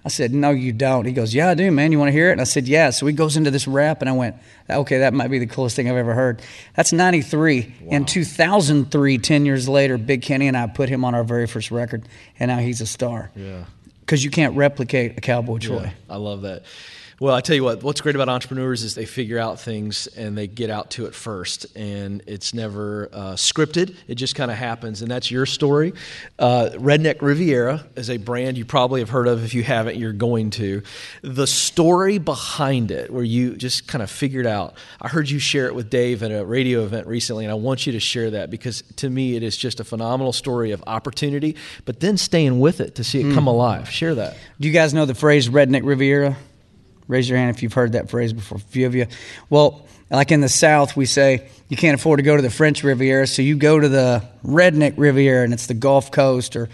I said, "No, you don't." He goes, "Yeah, I do, man. You want to hear it?" And I said, "Yeah." So he goes into this rap, and I went, "Okay, that might be the coolest thing I've ever heard." That's 93. Wow. In 2003, 10 years later, Big Kenny and I put him on our very first record, and now he's a star. Yeah. Because you can't replicate a Cowboy Troy. Yeah, I love that. Well, I tell you what, what's great about entrepreneurs is they figure out things and they get out to it first, and it's never scripted. It just kind of happens, and that's your story. Redneck Riviera is a brand you probably have heard of. If you haven't, you're going to. The story behind it, where you just kind of figured out, I heard you share it with Dave at a radio event recently, and I want you to share that because to me it is just a phenomenal story of opportunity, but then staying with it to see it come alive. Share that. Do you guys know the phrase Redneck Riviera? Raise your hand if you've heard that phrase before, a few of you. Well, like in the South, we say you can't afford to go to the French Riviera, so you go to the Redneck Riviera, and it's the Gulf Coast or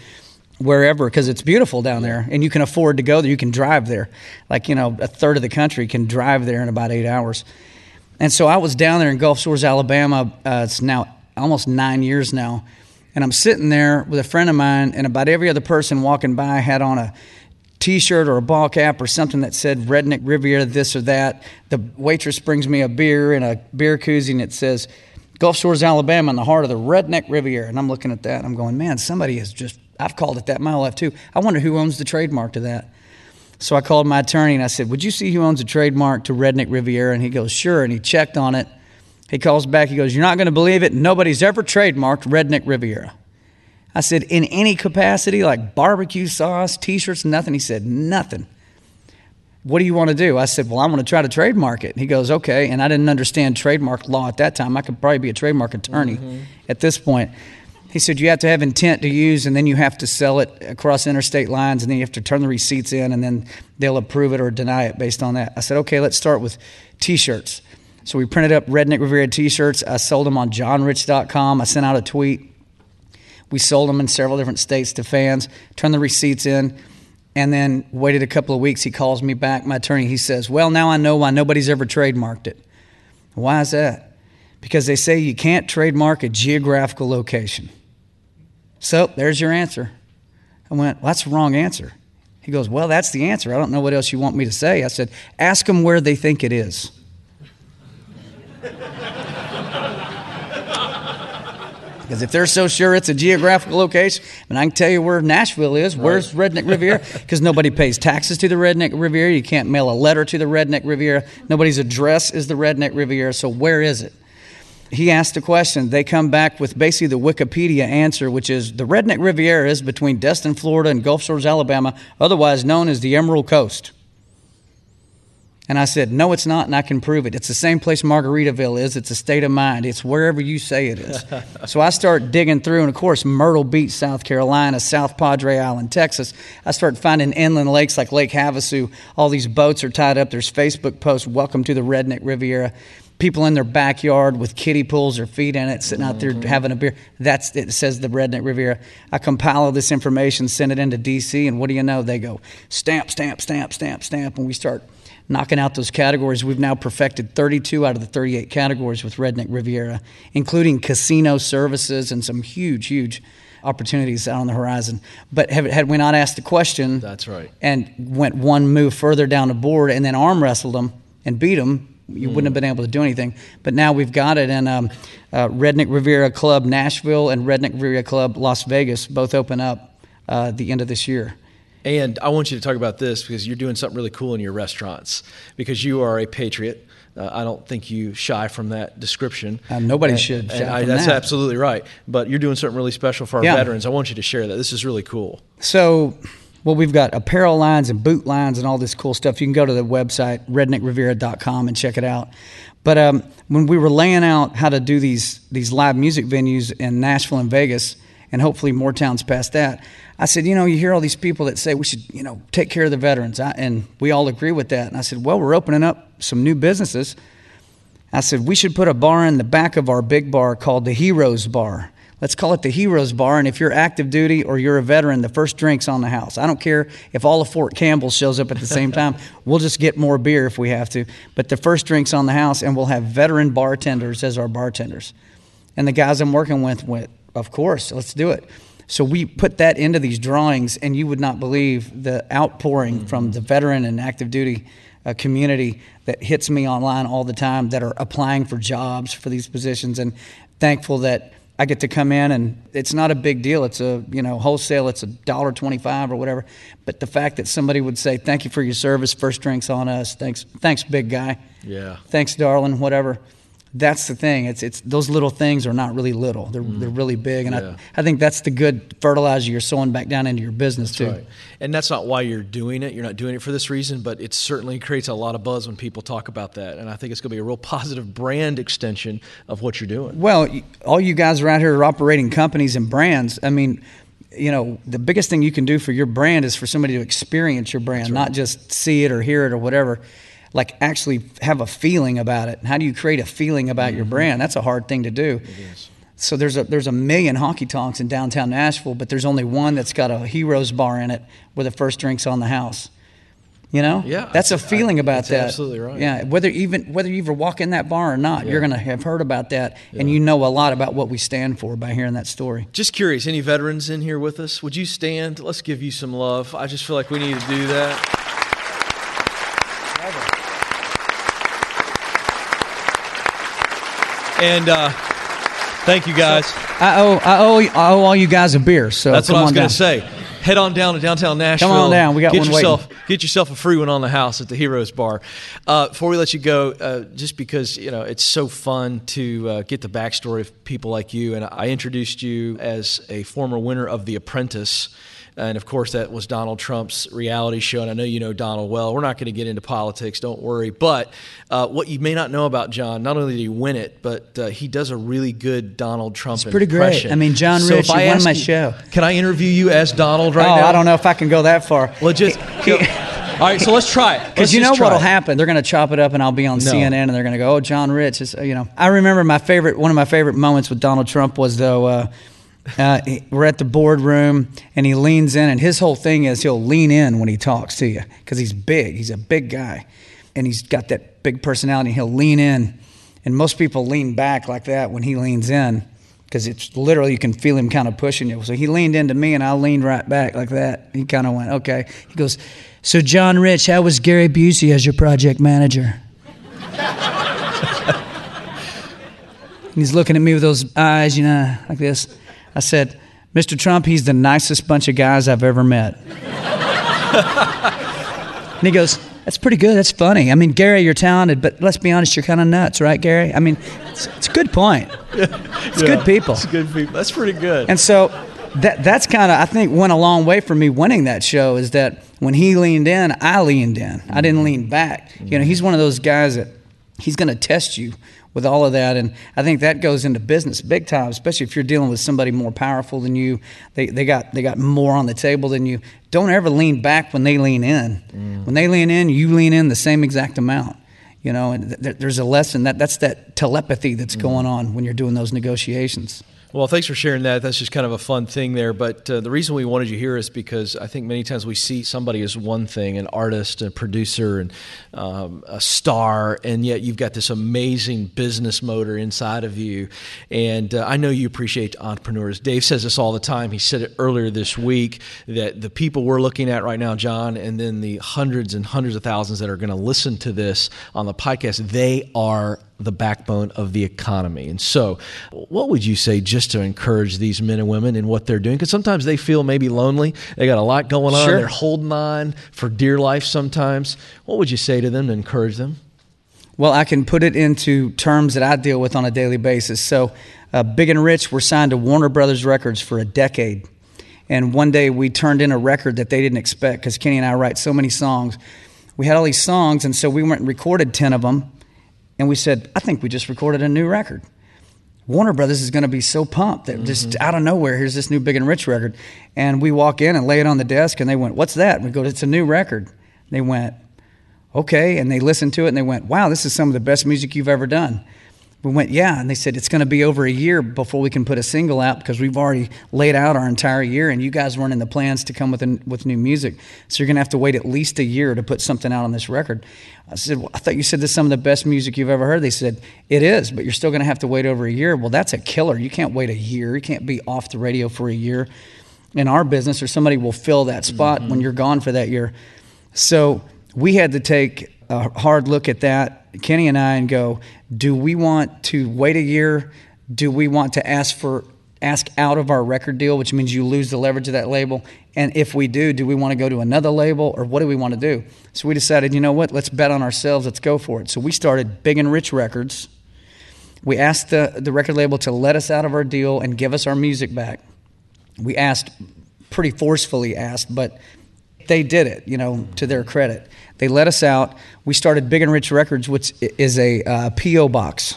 wherever, because it's beautiful down there, and you can afford to go there. You can drive there. Like, you know, a third of the country can drive there in about 8 hours. And so I was down there in Gulf Shores, Alabama. It's now almost 9 years now, and I'm sitting there with a friend of mine, and about every other person walking by had on a T-shirt or a ball cap or something that said Redneck Riviera, this or that. The waitress brings me a beer and a beer koozie, and it says Gulf Shores, Alabama, in the heart of the Redneck Riviera. And I'm looking at that, and I'm going, man, somebody has just, I've called it that my life too. I wonder who owns the trademark to that. So I called my attorney, and I said, "Would you see who owns a trademark to Redneck Riviera?" And he goes, "Sure." And he checked on it. He calls back. He goes, "You're not going to believe it. Nobody's ever trademarked Redneck Riviera." I said, "In any capacity, like barbecue sauce, T-shirts, nothing?" He said, "Nothing." "What do you want to do?" I said, "Well, I want to try to trademark it." He goes, "Okay." And I didn't understand trademark law at that time. I could probably be a trademark attorney at this point. He said, "You have to have intent to use, and then you have to sell it across interstate lines, and then you have to turn the receipts in, and then they'll approve it or deny it based on that." I said, "Okay, let's start with T-shirts." So we printed up Redneck Riviera T-shirts. I sold them on johnrich.com. I sent out a tweet. We sold them in several different states to fans, turned the receipts in, and then waited a couple of weeks. He calls me back, my attorney. He says, "Well, now I know why nobody's ever trademarked it." Why is that? Because they say you can't trademark a geographical location. So there's your answer. I went, "Well, that's the wrong answer." He goes, "Well, that's the answer. I don't know what else you want me to say." I said, "Ask them where they think it is." Because if they're so sure it's a geographical location, and I can tell you where Nashville is, right. Where's Redneck Riviera? Because nobody pays taxes to the Redneck Riviera. You can't mail a letter to the Redneck Riviera. Nobody's address is the Redneck Riviera, so where is it? He asked a question. They come back with basically the Wikipedia answer, which is the Redneck Riviera is between Destin, Florida, and Gulf Shores, Alabama, otherwise known as the Emerald Coast. And I said, "No, it's not, and I can prove it. It's the same place Margaritaville is. It's a state of mind. It's wherever you say it is." So I start digging through, and, of course, Myrtle Beach, South Carolina, South Padre Island, Texas. I start finding inland lakes like Lake Havasu. All these boats are tied up. There's Facebook posts, "Welcome to the Redneck Riviera." People in their backyard with kiddie pools or feet in it, sitting out there having a beer. That's it. Says the Redneck Riviera. I compile all this information, send it into D.C., and what do you know? They go, stamp, stamp, stamp, stamp, stamp, and we start knocking out those categories. We've now perfected 32 out of the 38 categories with Redneck Riviera, including casino services and some huge, huge opportunities out on the horizon. But had we not asked the question, that's right, and went one move further down the board and then arm wrestled them and beat them, you wouldn't have been able to do anything. But now we've got it, and Redneck Riviera Club Nashville and Redneck Riviera Club Las Vegas both open up the end of this year. And I want you to talk about this because you're doing something really cool in your restaurants because you are a patriot. I don't think you shy from that description. Nobody should shy from that. That's absolutely right. But you're doing something really special for our veterans. I want you to share that. This is really cool. So, well, we've got apparel lines and boot lines and all this cool stuff. You can go to the website, redneckriviera.com, and check it out. But when we were laying out how to do these live music venues in Nashville and Vegas, and hopefully more towns past that, I said, you know, you hear all these people that say we should, you know, take care of the veterans. And we all agree with that. And I said, well, we're opening up some new businesses. I said, we should put a bar in the back of our big bar called the Heroes Bar. Let's call it the Heroes Bar. And if you're active duty or you're a veteran, the first drink's on the house. I don't care if all of Fort Campbell shows up at the same time. We'll just get more beer if we have to. But the first drink's on the house, and we'll have veteran bartenders as our bartenders. And the guys I'm working with went, of course, let's do it. So we put that into these drawings, and you would not believe the outpouring from the veteran and active duty community that hits me online all the time that are applying for jobs for these positions, and thankful that I get to come in, and it's not a big deal. It's a, you know, wholesale, it's $1.25 or whatever. But the fact that somebody would say, thank you for your service, first drink's on us, thanks big guy. Yeah. Thanks, darling, whatever. That's the thing. It's those little things are not really little. They're really big, and I think that's the good fertilizer you're sowing back down into your business too. Right. And that's not why you're doing it. You're not doing it for this reason, but it certainly creates a lot of buzz when people talk about that, and I think it's going to be a real positive brand extension of what you're doing. Well, all you guys around here are operating companies and brands. I mean, you know, the biggest thing you can do for your brand is for somebody to experience your brand, not just see it or hear it or whatever. Like actually have a feeling about it. How do you create a feeling about your brand? That's a hard thing to do. It is. So there's a million honky tonks in downtown Nashville, but there's only one that's got a Heroes Bar in it where the first drink's on the house. You know? Yeah. That's a feeling about that. Absolutely right. Yeah. Whether you ever walk in that bar or not, you're gonna have heard about that, and you know a lot about what we stand for by hearing that story. Just curious, any veterans in here with us? Would you stand? Let's give you some love. I just feel like we need to do that. And thank you guys. So I owe all you guys a beer. So that's what I was going to say. Head on down to downtown Nashville. Come on down. We got one waiting. Get yourself a free one on the house at the Heroes Bar. Before we let you go, just because you know it's so fun to get the backstory of people like you, and I introduced you as a former winner of The Apprentice. And, of course, that was Donald Trump's reality show, and I know you know Donald well. We're not going to get into politics, don't worry. But what you may not know about John, not only did he win it, but he does a really good Donald Trump impression. It's pretty great. I mean, John Rich, he won my show. Can I interview you as Donald now? I don't know if I can go that far. Well, just... All right, so let's try it. Because you know what'll happen? They're going to chop it up, and I'll be on CNN, and they're going to go, oh, John Rich. Is, you know, I remember one of my favorite moments with Donald Trump was, though... we're at the boardroom, and he leans in, and his whole thing is he'll lean in when he talks to you because he's big. He's a big guy, and he's got that big personality. He'll lean in, and most people lean back like that when he leans in because it's literally you can feel him kind of pushing you. So he leaned into me, and I leaned right back like that. He kind of went, okay. He goes, so John Rich, how was Gary Busey as your project manager? And he's looking at me with those eyes, you know, like this. I said, Mr. Trump, he's the nicest bunch of guys I've ever met. And he goes, that's pretty good. That's funny. I mean, Gary, you're talented, but let's be honest, you're kind of nuts, right, Gary? I mean, it's a good point. It's good people. It's good people. That's pretty good. And so that's kind of, I think, went a long way for me winning that show is that when he leaned in, I leaned in. I didn't lean back. You know, he's one of those guys that he's going to test you with all of that, and I think that goes into business big time, especially if you're dealing with somebody more powerful than you. They got more on the table than you. Don't ever lean back when they lean in. Mm. When they lean in, you lean in the same exact amount. You know, and there's a lesson that's that telepathy that's going on when you're doing those negotiations. Well, thanks for sharing that. That's just kind of a fun thing there. But the reason we wanted you here is because I think many times we see somebody as one thing, an artist, a producer, and a star, and yet you've got this amazing business motor inside of you. And I know you appreciate entrepreneurs. Dave says this all the time. He said it earlier this week that the people we're looking at right now, John, and then the hundreds and hundreds of thousands that are going to listen to this on the podcast, they are the backbone of the economy. And so what would you say just to encourage these men and women in what they're doing? Because sometimes they feel maybe lonely. They got a lot going on. Sure. They're holding on for dear life sometimes. What would you say to them to encourage them? Well, I can put it into terms that I deal with on a daily basis. So Big and Rich were signed to Warner Brothers Records for a decade. And one day we turned in a record that they didn't expect because Kenny and I write so many songs. We had all these songs, and so we went and recorded 10 of them. And we said, I think we just recorded a new record. Warner Brothers is going to be so pumped that just out of nowhere, here's this new Big and Rich record. And we walk in and lay it on the desk, and they went, what's that? And we go, it's a new record. And they went, okay. And they listened to it, and they went, wow, this is some of the best music you've ever done. We went, yeah. And they said, it's going to be over a year before we can put a single out because we've already laid out our entire year, and you guys weren't in the plans to come with new music. So you're going to have to wait at least a year to put something out on this record. I said, well, I thought you said this is some of the best music you've ever heard. They said, it is, but you're still going to have to wait over a year. Well, that's a killer. You can't wait a year. You can't be off the radio for a year in our business, or somebody will fill that spot when you're gone for that year. So we had to take a hard look at that, Kenny and I, and go, do we want to wait a year? Do we want to ask out of our record deal, which means you lose the leverage of that label? And if we do we want to go to another label, or what do we want to do? So we decided, you know what, let's bet on ourselves. Let's go for it. So we started Big and Rich Records. We asked the record label to let us out of our deal and give us our music back. We asked, pretty forcefully asked, but they did it, you know, to their credit. They let us out. We started Big and Rich Records, which is a P.O. box.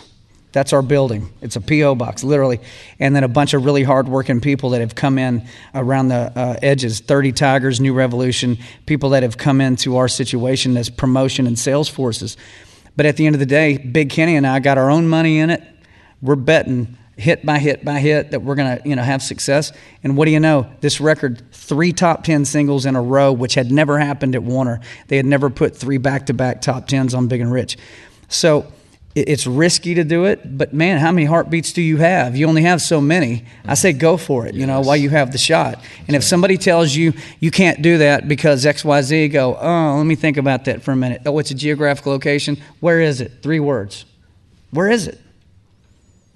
That's our building. It's a P.O. box, literally. And then a bunch of really hardworking people that have come in around the edges, 30 Tigers, New Revolution, people that have come into our situation as promotion and sales forces. But at the end of the day, Big Kenny and I got our own money in it. We're betting hit by hit by hit that we're going to, you know, have success. And what do you know? This record, 3 top 10 singles in a row, which had never happened at Warner. They had never put 3 back-to-back top 10s on Big and Rich. So it's risky to do it, but man, how many heartbeats do you have? You only have so many. I say go for it, you know, while you have the shot. And if somebody tells you you can't do that because X, Y, Z, go, oh, let me think about that for a minute. Oh, it's a geographic location. Where is it? 3 words. Where is it?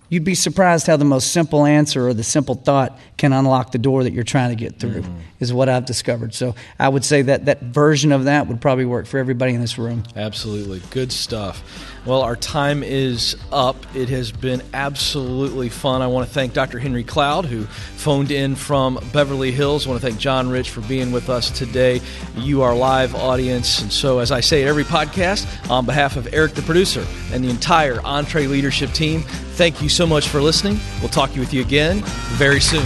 You'd be surprised how the most simple answer or the simple thought can unlock the door that you're trying to get through, is what I've discovered. So I would say that that version of that would probably work for everybody in this room. Absolutely. Good stuff. Well, our time is up. It has been absolutely fun. I want to thank Dr. Henry Cloud, who phoned in from Beverly Hills. I want to thank John Rich for being with us today. You, our live audience. And so, as I say at every podcast, on behalf of Eric, the producer, and the entire EntreLeadership leadership team, thank you so much for listening. We'll talk with you again very soon.